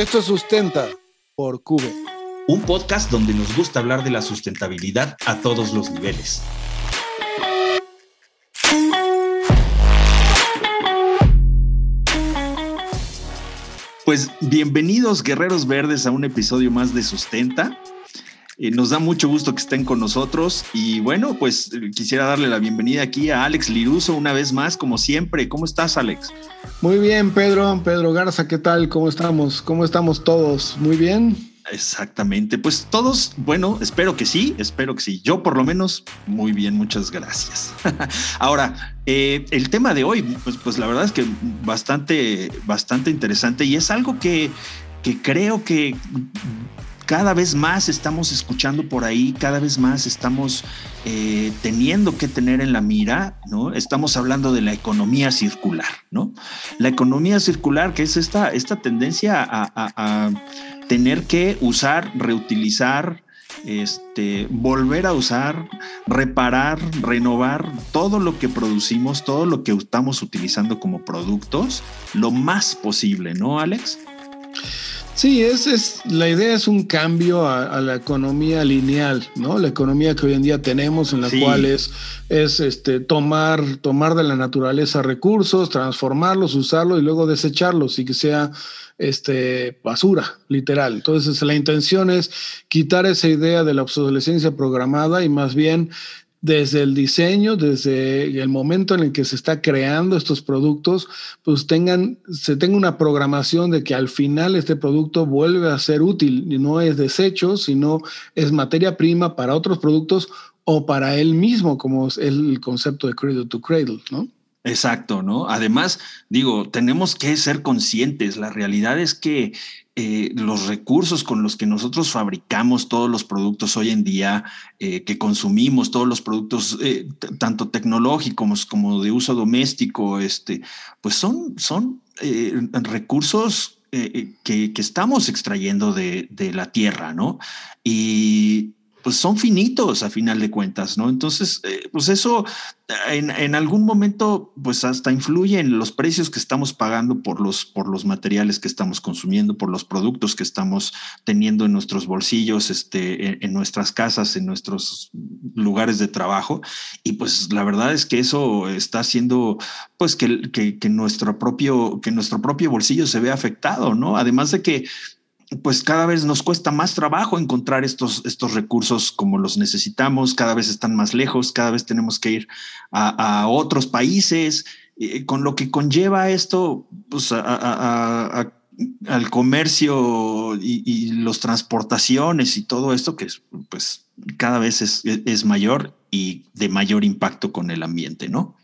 Esto es Sustenta por Cuba. Un podcast donde nos gusta hablar de la sustentabilidad a todos los niveles. Pues bienvenidos, guerreros verdes, a un episodio más de Sustenta. Nos da mucho gusto que estén con nosotros y bueno, pues quisiera darle la bienvenida aquí a Alex Liruso una vez más, como siempre. ¿Cómo estás, Alex? Muy bien, Pedro Garza, ¿qué tal? ¿Cómo estamos? ¿Cómo estamos todos? ¿Muy bien? Exactamente, pues todos, bueno, espero que sí. Yo por lo menos, muy bien, muchas gracias. Ahora, el tema de hoy, pues la verdad es que bastante interesante y es algo que creo que cada vez más estamos escuchando por ahí, cada vez más estamos teniendo que tener en la mira, ¿no? Estamos hablando de la economía circular, ¿no? La economía circular, que es esta tendencia a tener que usar, reutilizar, volver a usar, reparar, renovar todo lo que producimos, todo lo que estamos utilizando como productos, lo más posible, ¿no, Alex? Sí, la idea es un cambio a la economía lineal, ¿no? La economía que hoy en día tenemos, en la cual es tomar de la naturaleza recursos, transformarlos, usarlos y luego desecharlos y que sea basura, literal. Entonces, la intención es quitar esa idea de la obsolescencia programada y más bien desde el diseño, desde el momento en el que se está creando estos productos, pues se tenga una programación de que al final este producto vuelve a ser útil y no es desecho, sino es materia prima para otros productos o para él mismo, como es el concepto de Cradle to Cradle, ¿no? Exacto, ¿no? Además, digo, tenemos que ser conscientes. La realidad es que los recursos con los que nosotros fabricamos todos los productos hoy en día, que consumimos, todos los productos tanto tecnológicos como de uso doméstico, pues son recursos que estamos extrayendo de la tierra, ¿no? Y pues son finitos a final de cuentas, ¿no? Entonces, pues eso en algún momento, pues hasta influye en los precios que estamos pagando por los materiales que estamos consumiendo, por los productos que estamos teniendo en nuestros bolsillos, en nuestras casas, en nuestros lugares de trabajo. Y pues la verdad es que eso está haciendo, pues que nuestro propio bolsillo se vea afectado, ¿no? Además de que pues cada vez nos cuesta más trabajo encontrar estos recursos como los necesitamos, cada vez están más lejos, cada vez tenemos que ir a otros países, con lo que conlleva esto pues, al comercio y las transportaciones y todo esto que pues cada vez es mayor y de mayor impacto con el ambiente, ¿no?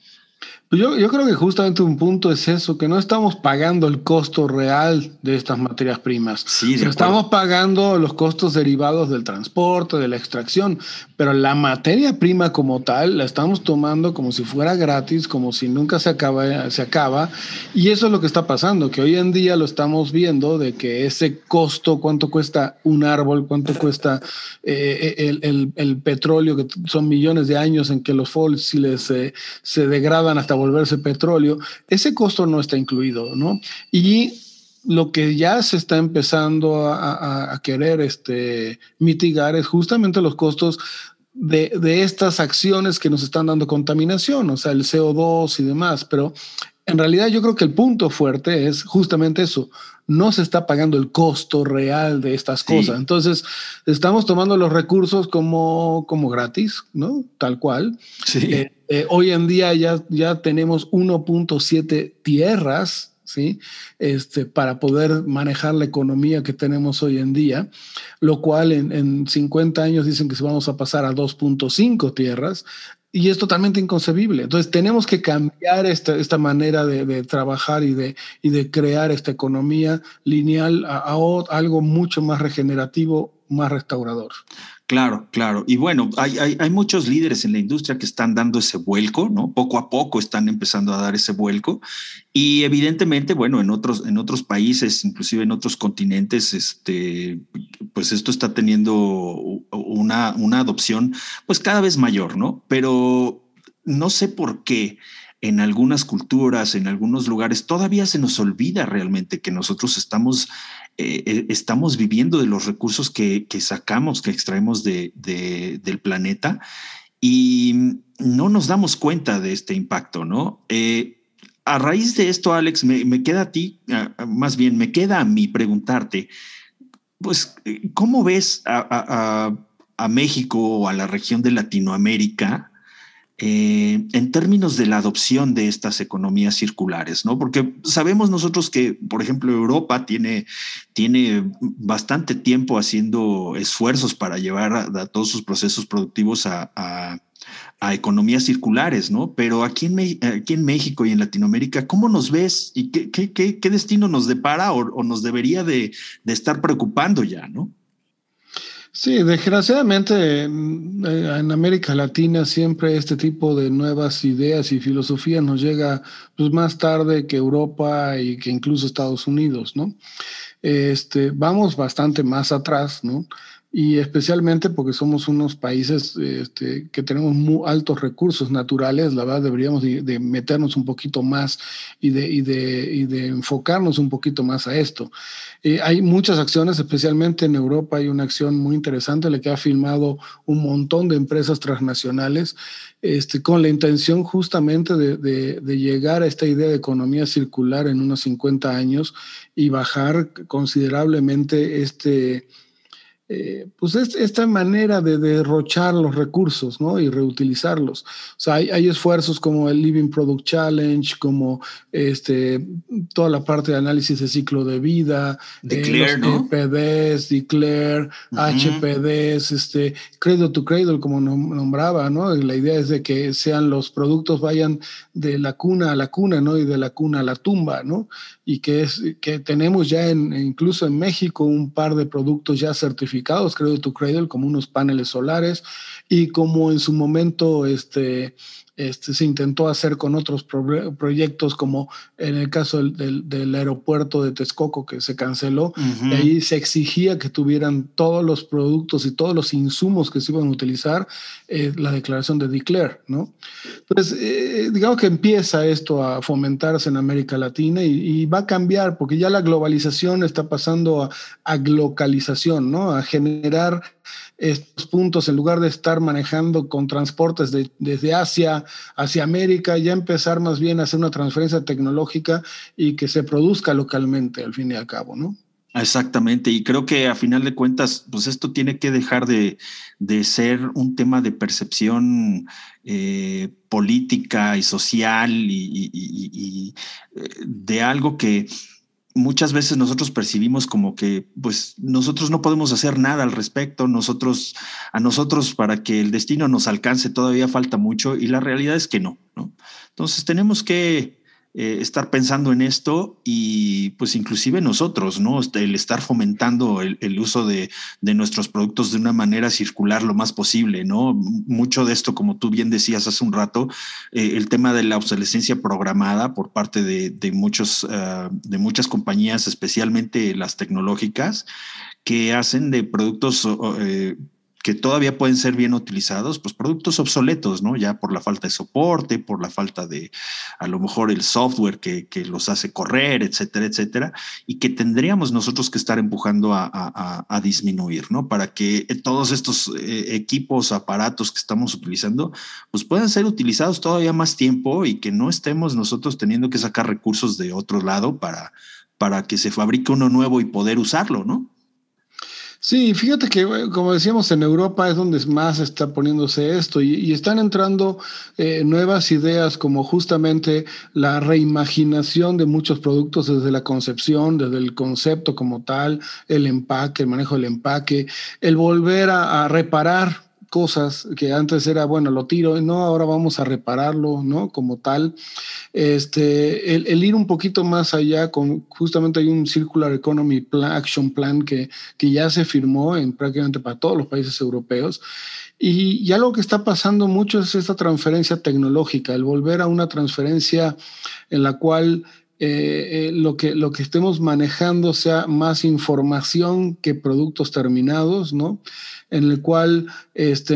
Yo creo que justamente un punto es eso, que no estamos pagando el costo real de estas materias primas. Sí, estamos pagando los costos derivados del transporte, de la extracción, pero la materia prima como tal la estamos tomando como si fuera gratis, como si nunca se acaba. Y eso es lo que está pasando, que hoy en día lo estamos viendo de que ese costo, cuánto cuesta un árbol, cuánto cuesta el petróleo, que son millones de años en que los fósiles se degradan hasta volverse petróleo, ese costo no está incluido, ¿no? Y lo que ya se está empezando a querer mitigar es justamente los costos de estas acciones que nos están dando contaminación, o sea, el CO2 y demás, pero en realidad yo creo que el punto fuerte es justamente eso, no se está pagando el costo real de estas cosas, entonces estamos tomando los recursos como gratis, ¿no? Tal cual. Sí. Hoy en día ya tenemos 1.7 tierras, ¿sí? Para poder manejar la economía que tenemos hoy en día, lo cual en 50 años dicen que vamos a pasar a 2.5 tierras. Y es totalmente inconcebible. Entonces tenemos que cambiar esta manera de trabajar y de crear esta economía lineal a algo mucho más regenerativo, más restaurador. Claro. Y bueno, hay muchos líderes en la industria que están dando ese vuelco, ¿no? Poco a poco están empezando a dar ese vuelco. Y evidentemente, bueno, en otros países, inclusive en otros continentes, pues esto está teniendo una adopción pues cada vez mayor, ¿no? Pero no sé por qué en algunas culturas, en algunos lugares, todavía se nos olvida realmente que nosotros estamos viviendo de los recursos que sacamos, que extraemos del planeta, y no nos damos cuenta de este impacto, ¿no? A raíz de esto, Alex, me queda a mí preguntarte, pues, ¿cómo ves a México o a la región de Latinoamérica en términos de la adopción de estas economías circulares, ¿no? Porque sabemos nosotros que, por ejemplo, Europa tiene bastante tiempo haciendo esfuerzos para llevar a todos sus procesos productivos a economías circulares, ¿no? Pero aquí en México y en Latinoamérica, ¿cómo nos ves y qué destino nos depara o nos debería de estar preocupando ya, ¿no? Sí, desgraciadamente en América Latina siempre este tipo de nuevas ideas y filosofías nos llega pues, más tarde que Europa y que incluso Estados Unidos, ¿no? Vamos bastante más atrás, ¿no? Y especialmente porque somos unos países que tenemos muy altos recursos naturales, la verdad deberíamos de meternos un poquito más y de enfocarnos un poquito más a esto. Hay muchas acciones, especialmente en Europa hay una acción muy interesante, la que ha filmado un montón de empresas transnacionales con la intención justamente de llegar a esta idea de economía circular en unos 50 años y bajar considerablemente pues es esta manera de derrochar los recursos, ¿no? Y reutilizarlos. O sea, hay esfuerzos como el Living Product Challenge, como toda la parte de análisis de ciclo de vida, Declare, ¿no? HPDs, Declare, uh-huh. HPDs, Cradle to Cradle, como nombraba, ¿no? La idea es de que sean los productos vayan de la cuna a la cuna, ¿no? Y de la cuna a la tumba, ¿no? Y que tenemos ya incluso en México un par de productos ya certificados, Cradle to Cradle, como unos paneles solares y como en su momento se intentó hacer con otros proyectos como en el caso del aeropuerto de Texcoco que se canceló, uh-huh. Y ahí se exigía que tuvieran todos los productos y todos los insumos que se iban a utilizar la declaración de Declare, ¿no? Entonces digamos que empieza esto a fomentarse en América Latina y va a cambiar porque ya la globalización está pasando a localización, ¿no? A generar estos puntos en lugar de estar manejando con transportes desde Asia hacia América, ya empezar más bien a hacer una transferencia tecnológica y que se produzca localmente al fin y al cabo, ¿no? Exactamente, y creo que a final de cuentas, pues esto tiene que dejar de ser un tema de percepción política y social y de algo que muchas veces nosotros percibimos como que pues nosotros no podemos hacer nada al respecto, a nosotros para que el destino nos alcance todavía falta mucho y la realidad es que no. Entonces tenemos que estar pensando en esto y pues inclusive nosotros, ¿no? El estar fomentando el uso de nuestros productos de una manera circular lo más posible, ¿no? Mucho de esto, como tú bien decías hace un rato, el tema de la obsolescencia programada por parte de muchas compañías, especialmente las tecnológicas, que hacen de productos que todavía pueden ser bien utilizados, pues productos obsoletos, ¿no? Ya por la falta de soporte, por la falta de, a lo mejor, el software que los hace correr, etcétera, etcétera, y que tendríamos nosotros que estar empujando a disminuir, ¿no? Para que todos estos equipos, aparatos que estamos utilizando, pues puedan ser utilizados todavía más tiempo y que no estemos nosotros teniendo que sacar recursos de otro lado para que se fabrique uno nuevo y poder usarlo, ¿no? Sí, fíjate que, como decíamos, en Europa es donde más está poniéndose esto y están entrando nuevas ideas como justamente la reimaginación de muchos productos desde la concepción, desde el concepto como tal, el empaque, el manejo del empaque, el volver a reparar cosas que antes era, bueno, lo tiro, no, ahora vamos a repararlo, ¿no? Como tal, el ir un poquito más allá con, justamente hay un Circular Economy Action Plan que ya se firmó en prácticamente para todos los países europeos. Y ya lo que está pasando mucho es esta transferencia tecnológica, el volver a una transferencia en la cual lo que estemos manejando sea más información que productos terminados, ¿no? En el cual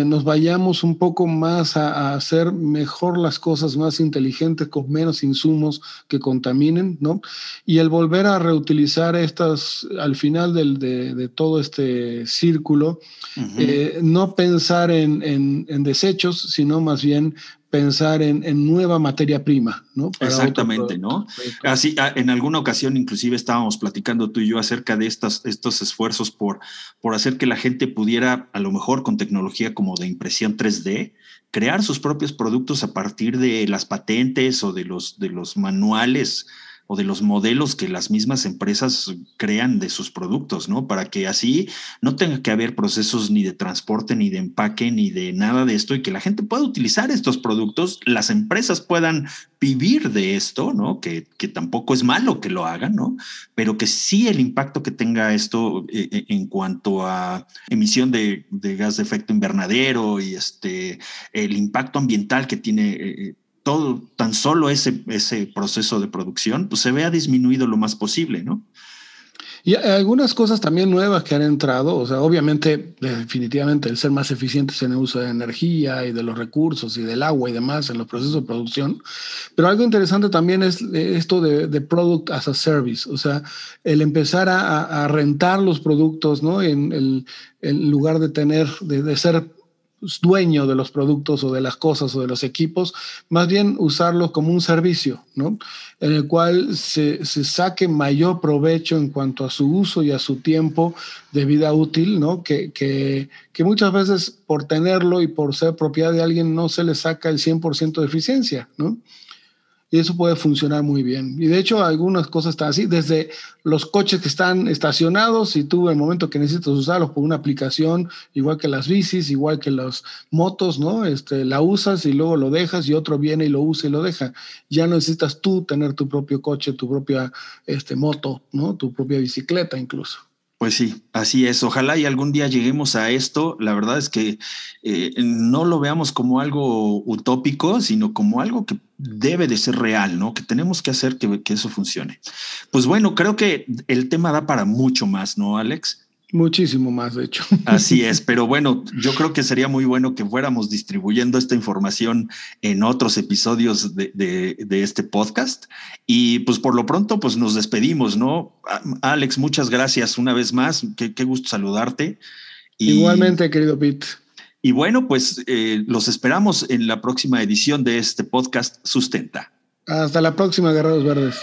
nos vayamos un poco más a hacer mejor las cosas, más inteligentes, con menos insumos que contaminen, ¿no? Y el volver a reutilizar estas, al final de todo este círculo, uh-huh. No pensar en desechos, sino más bien pensar en nueva materia prima, ¿no? Para exactamente, ¿no? Así, en alguna ocasión inclusive estábamos platicando tú y yo acerca de estos esfuerzos por hacer que la gente pudiera, a lo mejor con tecnología como de impresión 3D, crear sus propios productos a partir de las patentes o de los manuales o de los modelos que las mismas empresas crean de sus productos, ¿no? Para que así no tenga que haber procesos ni de transporte, ni de empaque, ni de nada de esto, y que la gente pueda utilizar estos productos, las empresas puedan vivir de esto, ¿no? Que tampoco es malo que lo hagan, ¿no? Pero que sí el impacto que tenga esto en cuanto a emisión de gas de efecto invernadero y el impacto ambiental que tiene todo, tan solo ese proceso de producción, pues se vea disminuido lo más posible, ¿no? Y algunas cosas también nuevas que han entrado, o sea, obviamente, definitivamente, el ser más eficientes en el uso de energía y de los recursos y del agua y demás en los procesos de producción, pero algo interesante también es esto de product as a service, o sea, el empezar a rentar los productos, ¿no? En lugar de ser dueño de los productos o de las cosas o de los equipos, más bien usarlos como un servicio, ¿no? En el cual se saque mayor provecho en cuanto a su uso y a su tiempo de vida útil, ¿no? Que muchas veces por tenerlo y por ser propiedad de alguien no se le saca el 100% de eficiencia, ¿no? Y eso puede funcionar muy bien. Y de hecho, algunas cosas están así, desde los coches que están estacionados, y tú en el momento que necesitas usarlos por una aplicación, igual que las bicis, igual que las motos, ¿no? La usas y luego lo dejas y otro viene y lo usa y lo deja. Ya no necesitas tú tener tu propio coche, tu propia moto, ¿no? Tu propia bicicleta incluso. Pues sí, así es. Ojalá y algún día lleguemos a esto. La verdad es que no lo veamos como algo utópico, sino como algo que debe de ser real, ¿no? Que tenemos que hacer que eso funcione. Pues bueno, creo que el tema da para mucho más, ¿no, Alex? Muchísimo más, de hecho. Así es, pero bueno, yo creo que sería muy bueno que fuéramos distribuyendo esta información en otros episodios de este podcast. Y pues por lo pronto, pues nos despedimos, ¿no? Alex, muchas gracias una vez más. Qué gusto saludarte. Igualmente, querido Pete. Y bueno, pues los esperamos en la próxima edición de este podcast Sustenta. Hasta la próxima, Guerreros Verdes.